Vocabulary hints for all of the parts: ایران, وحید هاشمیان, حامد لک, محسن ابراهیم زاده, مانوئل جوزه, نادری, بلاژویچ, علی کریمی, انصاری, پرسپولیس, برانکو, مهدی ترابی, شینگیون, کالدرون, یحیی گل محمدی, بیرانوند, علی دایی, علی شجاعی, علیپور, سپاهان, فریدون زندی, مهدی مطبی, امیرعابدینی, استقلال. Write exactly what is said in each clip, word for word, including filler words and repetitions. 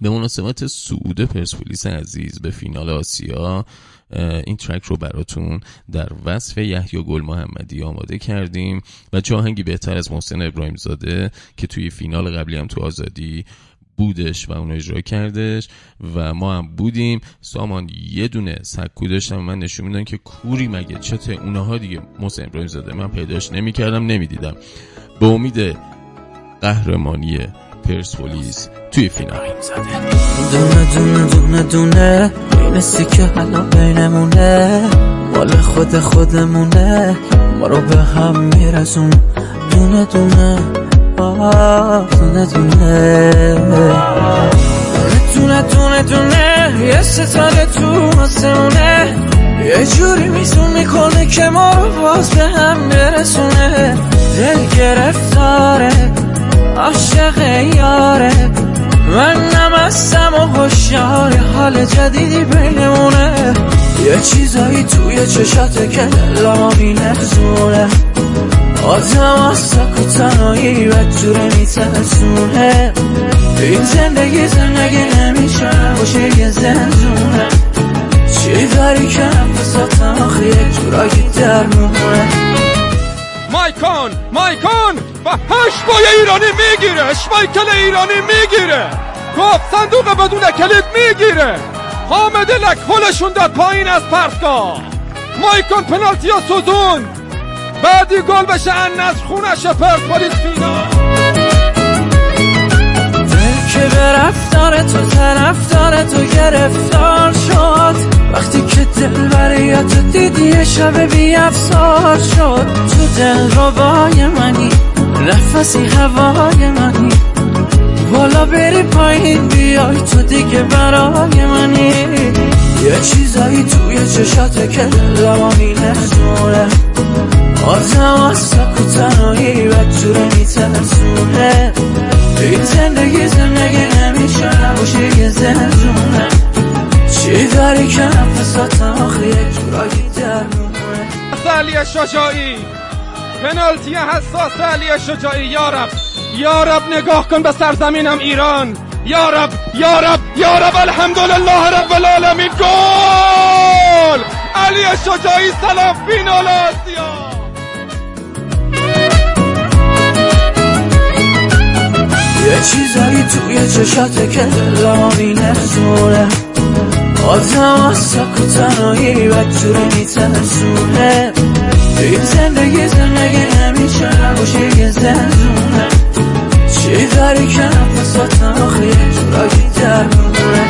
به مناسبت صعود پرسپولیس عزیز به فینال آسیا این ترک رو براتون در وصف یحیی گل محمدی آماده کردیم و چه آهنگی بهتر از محسن ابراهیم زاده که توی فینال قبلی هم تو آزادی بودش و اون اجرا کردش و ما هم بودیم. سامان یه دونه سکو داشتم من نشون میدن که کوری مگه چته اونها دیگه محسن ابراهیم زاده من پیداش نمی کردم نمی دیدم. به امید قهرمانی پرسپولیس توی فینال. دونه دونه دونه دونه میرسی که حالا بینمونه، مال خود خودمونه، ما رو به هم میرسون دونه دونه دونه دونه دونه دونه دونه. یه ستاره تو آسمونه یه جوری میزون میکنه که ما رو باز به هم برسونه. دل گرفتاره عاشق یاره، من نمستم و هوشیار حال جدیدی بینمونه. یه چیزایی توی چشات که دلما میلرزونه، آدم ها سکو تنهایی بدجوره میترسونه. این زندگی زندگی نمیشه باشه یه زندونه، چی داری که نفساتم آخه یک جورایی درمونه. مایکان مایکان و هشت بایه ایرانی میگیره، اشمایکل ایرانی میگیره، گفت صندوق بدون کلید میگیره. حامد لک هلشون داد پایین از پرسگاه، مایکان پنالتی ها سوزون، بعدی گل بشه النصر خونش پرسپولیس فینال. دل که به رفتار تو طرفدار تو گرفتار شد، وقتی که دل برای تو دیدی شب بی افسار شد. تو دل روای منی، نفسی هوای منی، بالا بری پایین بیای تو دیگه برای منی. یه چیزایی توی چشات که دلما میلرزونه، آدم ها سکو تنهایی بدجوره میترسونه. این زندگی زندگی نمیشه نباشه یه زندونه، چی داری که نفساتم آخه یک جورایی درمونه. علی شجاعی پنالتی حساس، علی شجاعی. یارب یارب نگاه کن به سرزمینم ایران، یارب یارب یارب الحمدلله رب العالمین. گل علی شجاعی، سلام فینال آسیا. یه چیزایی توی چشات که دلما میلرزونه، آدم ها سکو تنهایی بدجوره میترسونه. این زندگی زندگی نمیشه نباشه یه زندونه، چی داری که نفساتم آخه یه جورایی درمونه.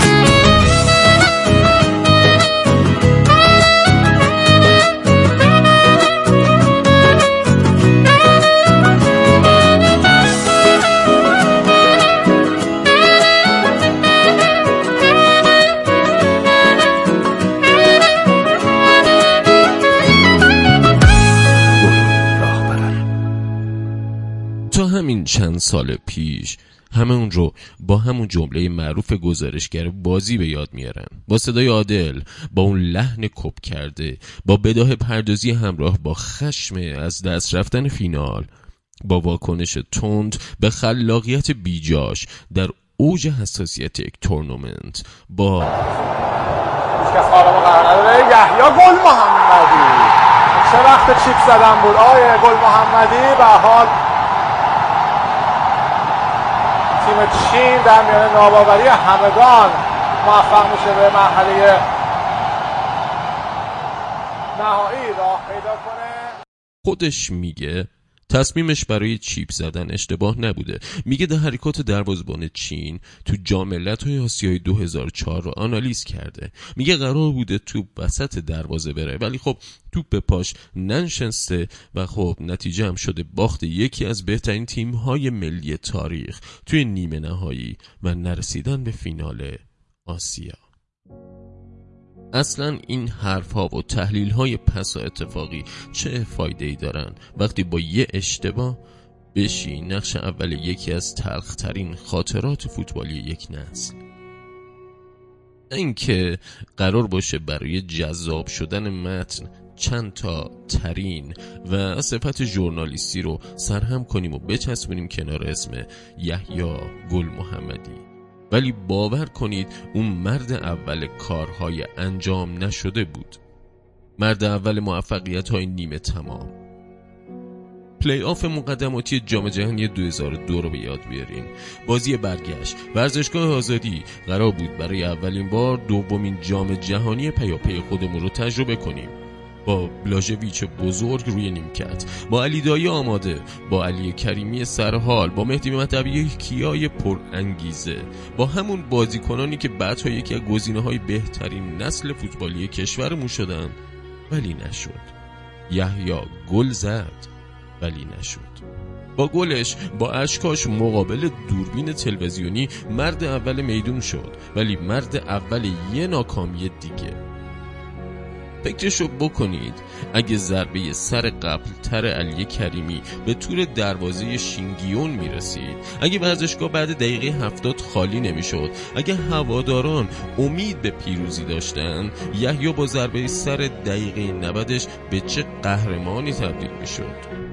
همین چند سال پیش همه اون رو با همون جمله معروف گزارشگر بازی به یاد میارن، با صدای عادل، با اون لحن کپ کرده، با بداهه پردازی همراه با خشم از دست رفتن فینال، با واکنش تند به خلاقیت بیجاش در اوج حساسیت یک تورنمنت، با یحیی گل محمدی. چه وقت چیپ زدن بود آیه گل محمدی. به حال تیم چین در میان ناباوری همگان موفق میشه به مرحله نهایی راه پیدا کنه. خودش میگه تصمیمش برای چیپ زدن اشتباه نبوده. میگه در حرکات دروازه‌بان چین تو جام ملت‌های آسیای دو هزار و چهار رو آنالیز کرده. میگه قرار بوده توپ وسط دروازه بره ولی خب توپ به پاش ننشسته و خب نتیجه هم شده باخت یکی از بهترین تیم‌های ملی تاریخ توی نیمه نهایی و نرسیدن به فینال آسیا. اصلا این حرف‌ها و تحلیل‌های پسا اتفاقی چه فایده‌ای دارن وقتی با یه اشتباه بشی نقش اول یکی از تلخ‌ترین خاطرات فوتبالی یک نسل؟ این که قرار باشه برای جذاب شدن متن چند تا ترین و صفت ژورنالیستی رو سرهم کنیم و بچسبونیم کنار اسم یحیی گل محمدی ولی باور کنید اون مرد اول کارهای انجام نشده بود، مرد اول موفقیت‌های نیمه تمام. پلی آف مقدماتی جام جهانی دو هزار و دو رو به یاد بیارین. بازی برگشت ورزشگاه آزادی قرار بود برای اولین بار دومین جام جهانی پیاپی خودمون رو تجربه کنیم. با بلاژویچ بزرگ روی نیمکت، با علی دایی آماده، با علی کریمی سرحال، با مهدی مطبی کیای پر انگیزه، با همون بازیکنانی که بعدها یکی از گزینه‌های بهترین نسل فوتبالی کشورمون شدن، ولی نشد. یحیی گل زد ولی نشد. با گلش، با اشکاش مقابل دوربین تلویزیونی مرد اول میدون شد، ولی مرد اول یه ناکامی دیگه. فکرشو بکنید اگه ضربه سر قبل تر علی کریمی به طور دروازه شینگیون میرسید، اگه ورزشگاه بعد دقیقه هفتاد خالی نمیشد، اگه هواداران امید به پیروزی داشتن، یحیی با ضربه سر دقیقه نودش به چه قهرمانی تبدیل میشد.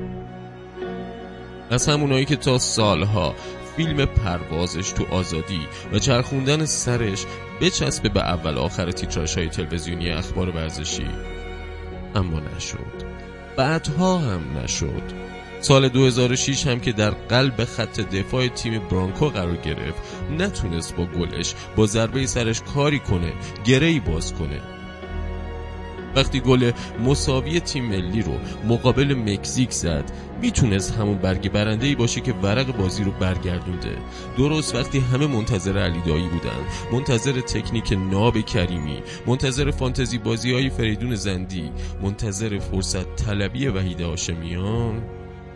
از همونایی که تا سالها فیلم پروازش تو آزادی و چرخوندن سرش بچسبه به اول آخر تیتراژهای تلویزیونی اخبار ورزشی، اما نشد. بعدها هم نشد. سال دو هزار و شش هم که در قلب خط دفاع تیم برانکو قرار گرفت، نتونست با گلش، با ضربه سرش کاری کنه، گره‌ای باز کنه. وقتی گل مساوی تیم ملی رو مقابل مکزیک زد، میتونست همون برگ برنده‌ای باشه که ورق بازی رو برگردونده. درست وقتی همه منتظر علی دایی بودن، منتظر تکنیک ناب کریمی، منتظر فانتزی بازی‌های فریدون زندی، منتظر فرصت طلبی وحید هاشمیان،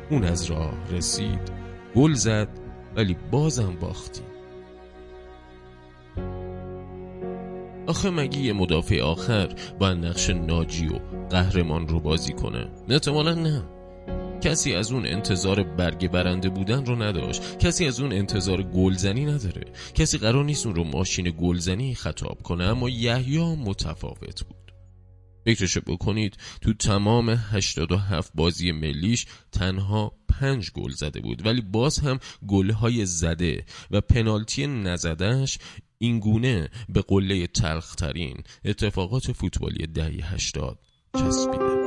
اون از راه رسید، گل زد، ولی بازم باختی. آخه مگه یه مدافع آخر با نقش ناجی و قهرمان رو بازی کنه؟ احتمالاً نه. کسی از اون انتظار برگ برنده بودن رو نداشت، کسی از اون انتظار گلزنی نداره، کسی قرار نیست اون رو ماشین گلزنی خطاب کنه. اما یحیی متفاوت بود. فکرشو بکنید تو تمام هشتاد و هفت بازی ملیش تنها پنج گل زده بود، ولی باز هم گل‌های زده و پنالتی نزدهش این گونه به قله تلخ‌ترین اتفاقات فوتبالی دهه هشتاد چسبیده.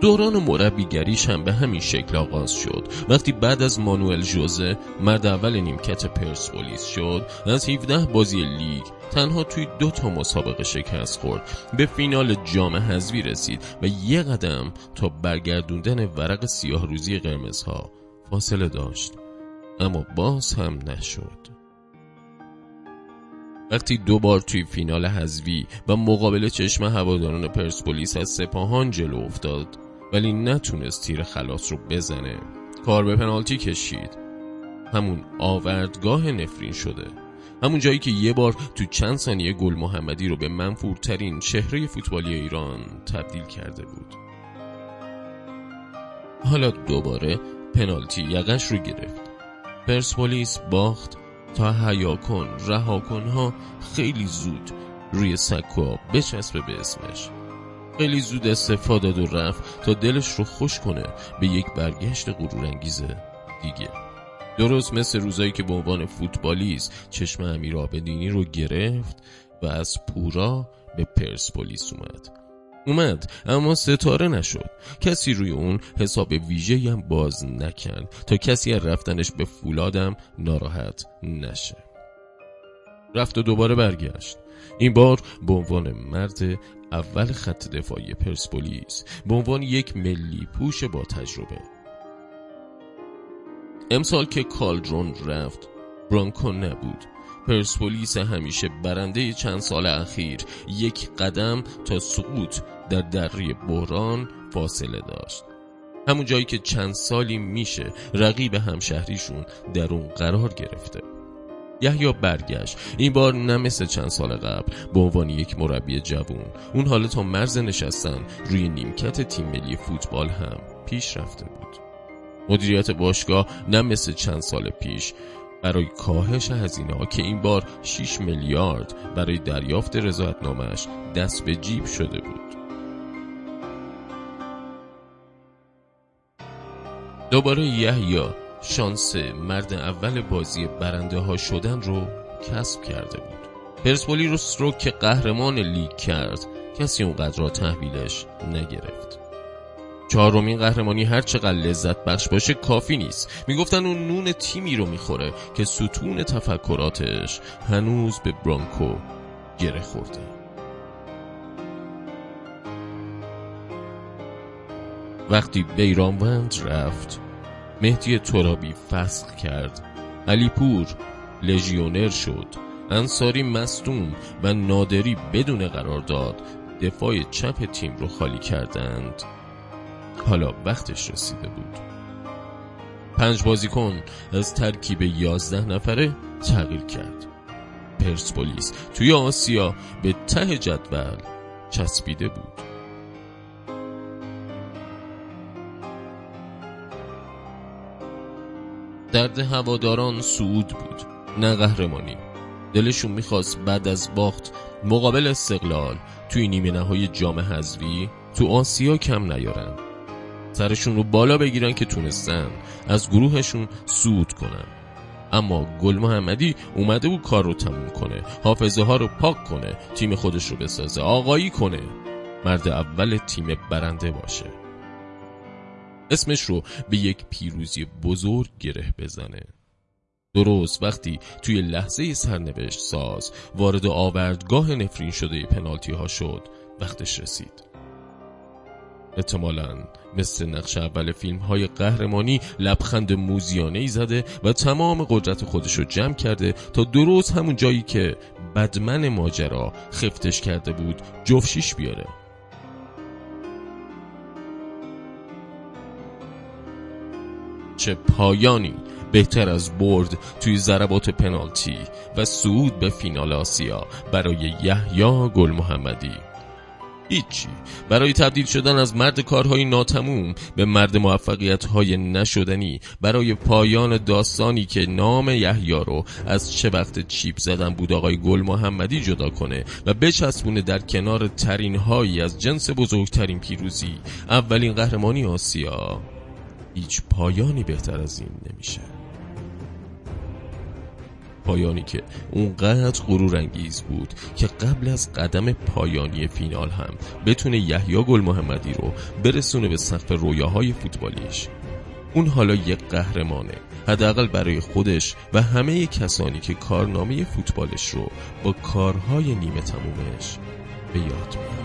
دوران مربیگریش هم به همین شکل آغاز شد. وقتی بعد از مانوئل جوزه مرد اول نیمکت پرسپولیس شد، از هفده بازی لیگ تنها توی دو تا مسابقه شکست خورد، به فینال جام حذفی رسید و یه قدم تا برگردوندن ورق سیاه روزی قرمزها فاصله داشت، اما باز هم نشد. وقتی دو بار توی فینال حذفی و مقابل چشم هواداران پرسپولیس از سپاهان جلو افتاد، ولی نتونست تیر خلاص رو بزنه، کار به پنالتی کشید. همون آوردگاه نفرین شده، همون جایی که یه بار تو چند ثانیه گل محمدی رو به منفورترین چهره فوتبالی ایران تبدیل کرده بود. حالا دوباره پنالتی یقش رو گرفت. پرسپولیس باخت تا حیا کن رها کن ها خیلی زود روی سکو بچسبه به اسمش. خیلی زود استفاده داد و رفت تا دلش رو خوش کنه به یک برگشت غرورانگیز دیگه. درست مثل روزایی که به عنوان فوتبالیست چشم امیرعابدینی رو گرفت و از پورا به پرسپولیس اومد. اومد اما ستاره نشد. کسی روی اون حساب ویژه‌ای هم باز نکرد تا کسی از رفتنش به فولادم ناراحت نشه. رفت و دوباره برگشت، این بار به عنوان مرد اول خط دفاعی پرسپولیس، به عنوان یک ملی پوش با تجربه. امسال که کالدرون رفت، برانکو نبود. پرسپولیس همیشه برنده چند سال اخیر یک قدم تا سقوط در دره بحران فاصله داشت. همون جایی که چند سالی میشه رقیب همشهریشون در اون قرار گرفته. یحیی برگشت، این بار نه مثل چند سال قبل به عنوان یک مربی جوان. اون حالا تا مرز نشستن روی نیمکت تیم ملی فوتبال هم پیش رفته بود. مدیریت باشگاه نه مثل چند سال پیش برای کاهش هزینه ها که این بار شش میلیارد برای دریافت رضایت‌نامه‌اش دست به جیب شده بود. دوباره یحیی شانس مرد اول بازی برنده ها شدن رو کسب کرده بود. پرسپولیس رو که قهرمان لیگ کرد کسی اونقدر تحویلش نگرفت. چهارمین قهرمانی هر چقدر لذت بخش باشه کافی نیست. میگفتن اون نون تیمی رو میخوره که ستون تفکراتش هنوز به برانکو گره خورده. وقتی بیرانوند رفت، مهدی ترابی فسخ کرد، علیپور لژیونر شد، انصاری مصدوم و نادری بدون قرارداد دفاع چپ تیم رو خالی کردند. حالا وقتش رسیده بود. پنج بازیکن از ترکیب یازده نفره تغییر کرد. پرسپولیس توی آسیا به ته جدول چسبیده بود. درد هواداران صعود بود، نه قهرمانی. دلشون میخواست بعد از باخت مقابل استقلال توی نیمه نهایی جام حذفی تو آسیا کم نیارن. سرشون رو بالا بگیرن که تونستن از گروهشون صعود کنن. اما گل محمدی اومده بود کار رو تموم کنه، حافظه ها رو پاک کنه، تیم خودش رو بسازه، آقایی کنه، مرد اول تیم برنده باشه، اسمش رو به یک پیروزی بزرگ گره بزنه. درست وقتی توی لحظه سرنوشت ساز وارد آوردگاه نفرین شده پنالتی ها شد، وقتش رسید. احتمالاً مثل نقش اول فیلم های قهرمانی لبخند موزیانه‌ای زده و تمام قدرت خودش رو جمع کرده تا درست همون جایی که بدمن ماجرا خفتش کرده بود جفشیش بیاره. چه پایانی بهتر از برد توی ضربات پنالتی و صعود به فینال آسیا برای یحیی گل محمدی. هیچی. برای تبدیل شدن از مرد کارهای ناتموم به مرد موفقیت‌های نشدنی، برای پایان داستانی که نام یحیی رو از چه وقت چیپ زدن بود آقای گل محمدی جدا کنه و بچسبونه در کنار ترین‌هایی از جنس بزرگترین پیروزی، اولین قهرمانی آسیا. هیچ پایانی بهتر از این نمیشه. پایانی که اونقدر غرورانگیز بود که قبل از قدم پایانی فینال هم بتونه یحیی گل محمدی رو برسونه به سقف رویاهای فوتبالیش. اون حالا یک قهرمانه، حداقل برای خودش و همه کسانی که کارنامه فوتبالش رو با کارهای نیمه تمومش به یاد میاره.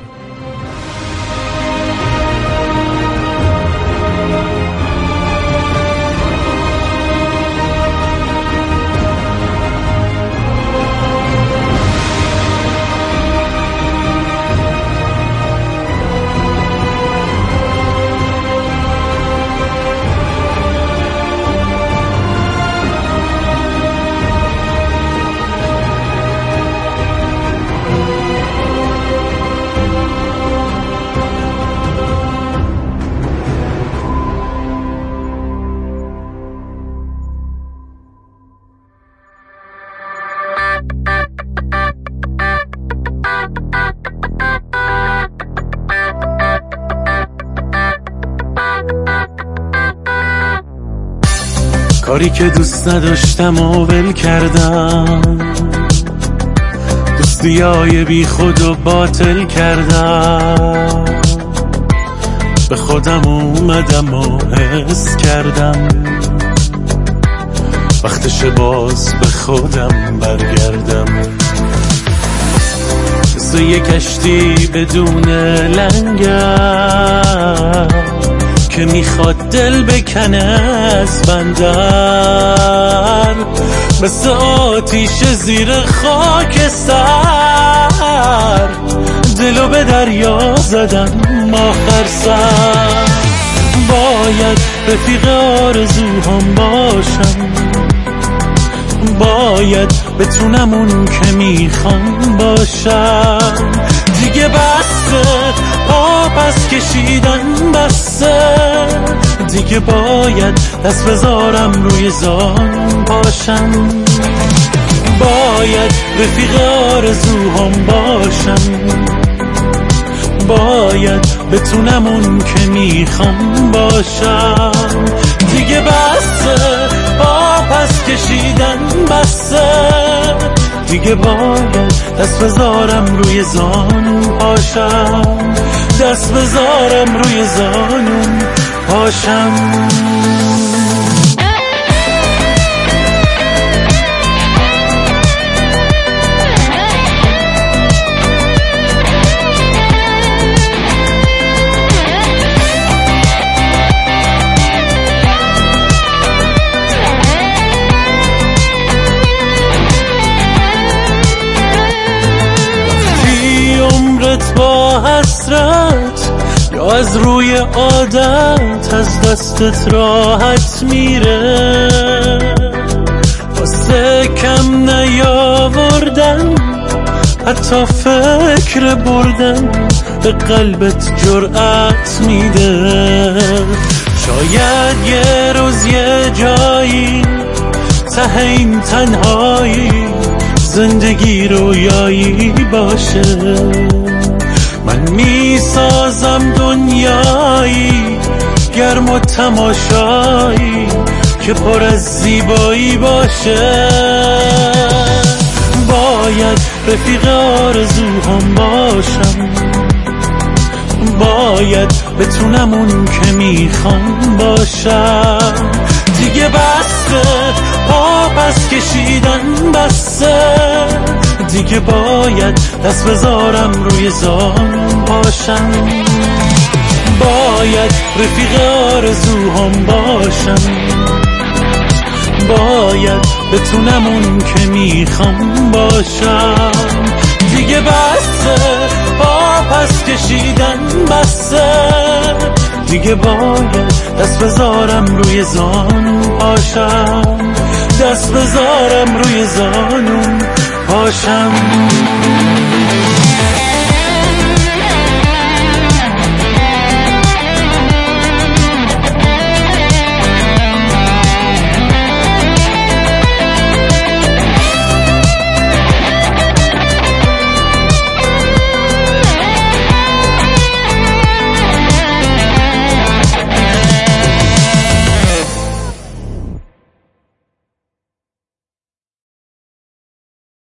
کاری که دوست نداشتم و ول کردم، دوستیای بی خود و باطل کردم، به خودم اومدم و حس کردم وقتش باز به خودم برگردم. مثل یک کشتی بدون لنگر که میخواد دل بکنه از بندر، مثل آتیش زیر خاک سر دلو به دریا زدم آخر سر. باید رفیق آرزوهام باشم، باید بتونم اون که میخوام باشم. دیگه بسته پا پس کشیدن، بسته دیگه باید دست بذارم روی زان پاشم. باید رفیق آرزوهام باشم، باید بتونم اون که میخوام باشم. دیگه بسه با پس کشیدن، بسه دیگه باید دست بذارم روی زانو پاشم، دست بذارم روی زانو پاشم. از روی عادت از دستت راحت میره، واسه کم نیاوردن حتی فکر بردن به قلبت جرأت میده. شاید یه روز یه جایی ته این تنهایی زندگی رویایی باشه. من میسازم دنیایی گرم و تماشایی که پر از زیبایی باشه. باید رفیق آرزوهام باشم، باید بتونم اون که میخوام باشم. دیگه بسته پا پس کشیدن، بسته دیگه باید دست بذارم روی زانو پاشم. باید رفیق آرزوهام باشم، باید بتونم اون که میخوام باشم. دیگه بسه پا پس کشیدن، بسه دیگه باید دست بذارم روی زانو پاشم، دست بذارم روی زانو پاشم.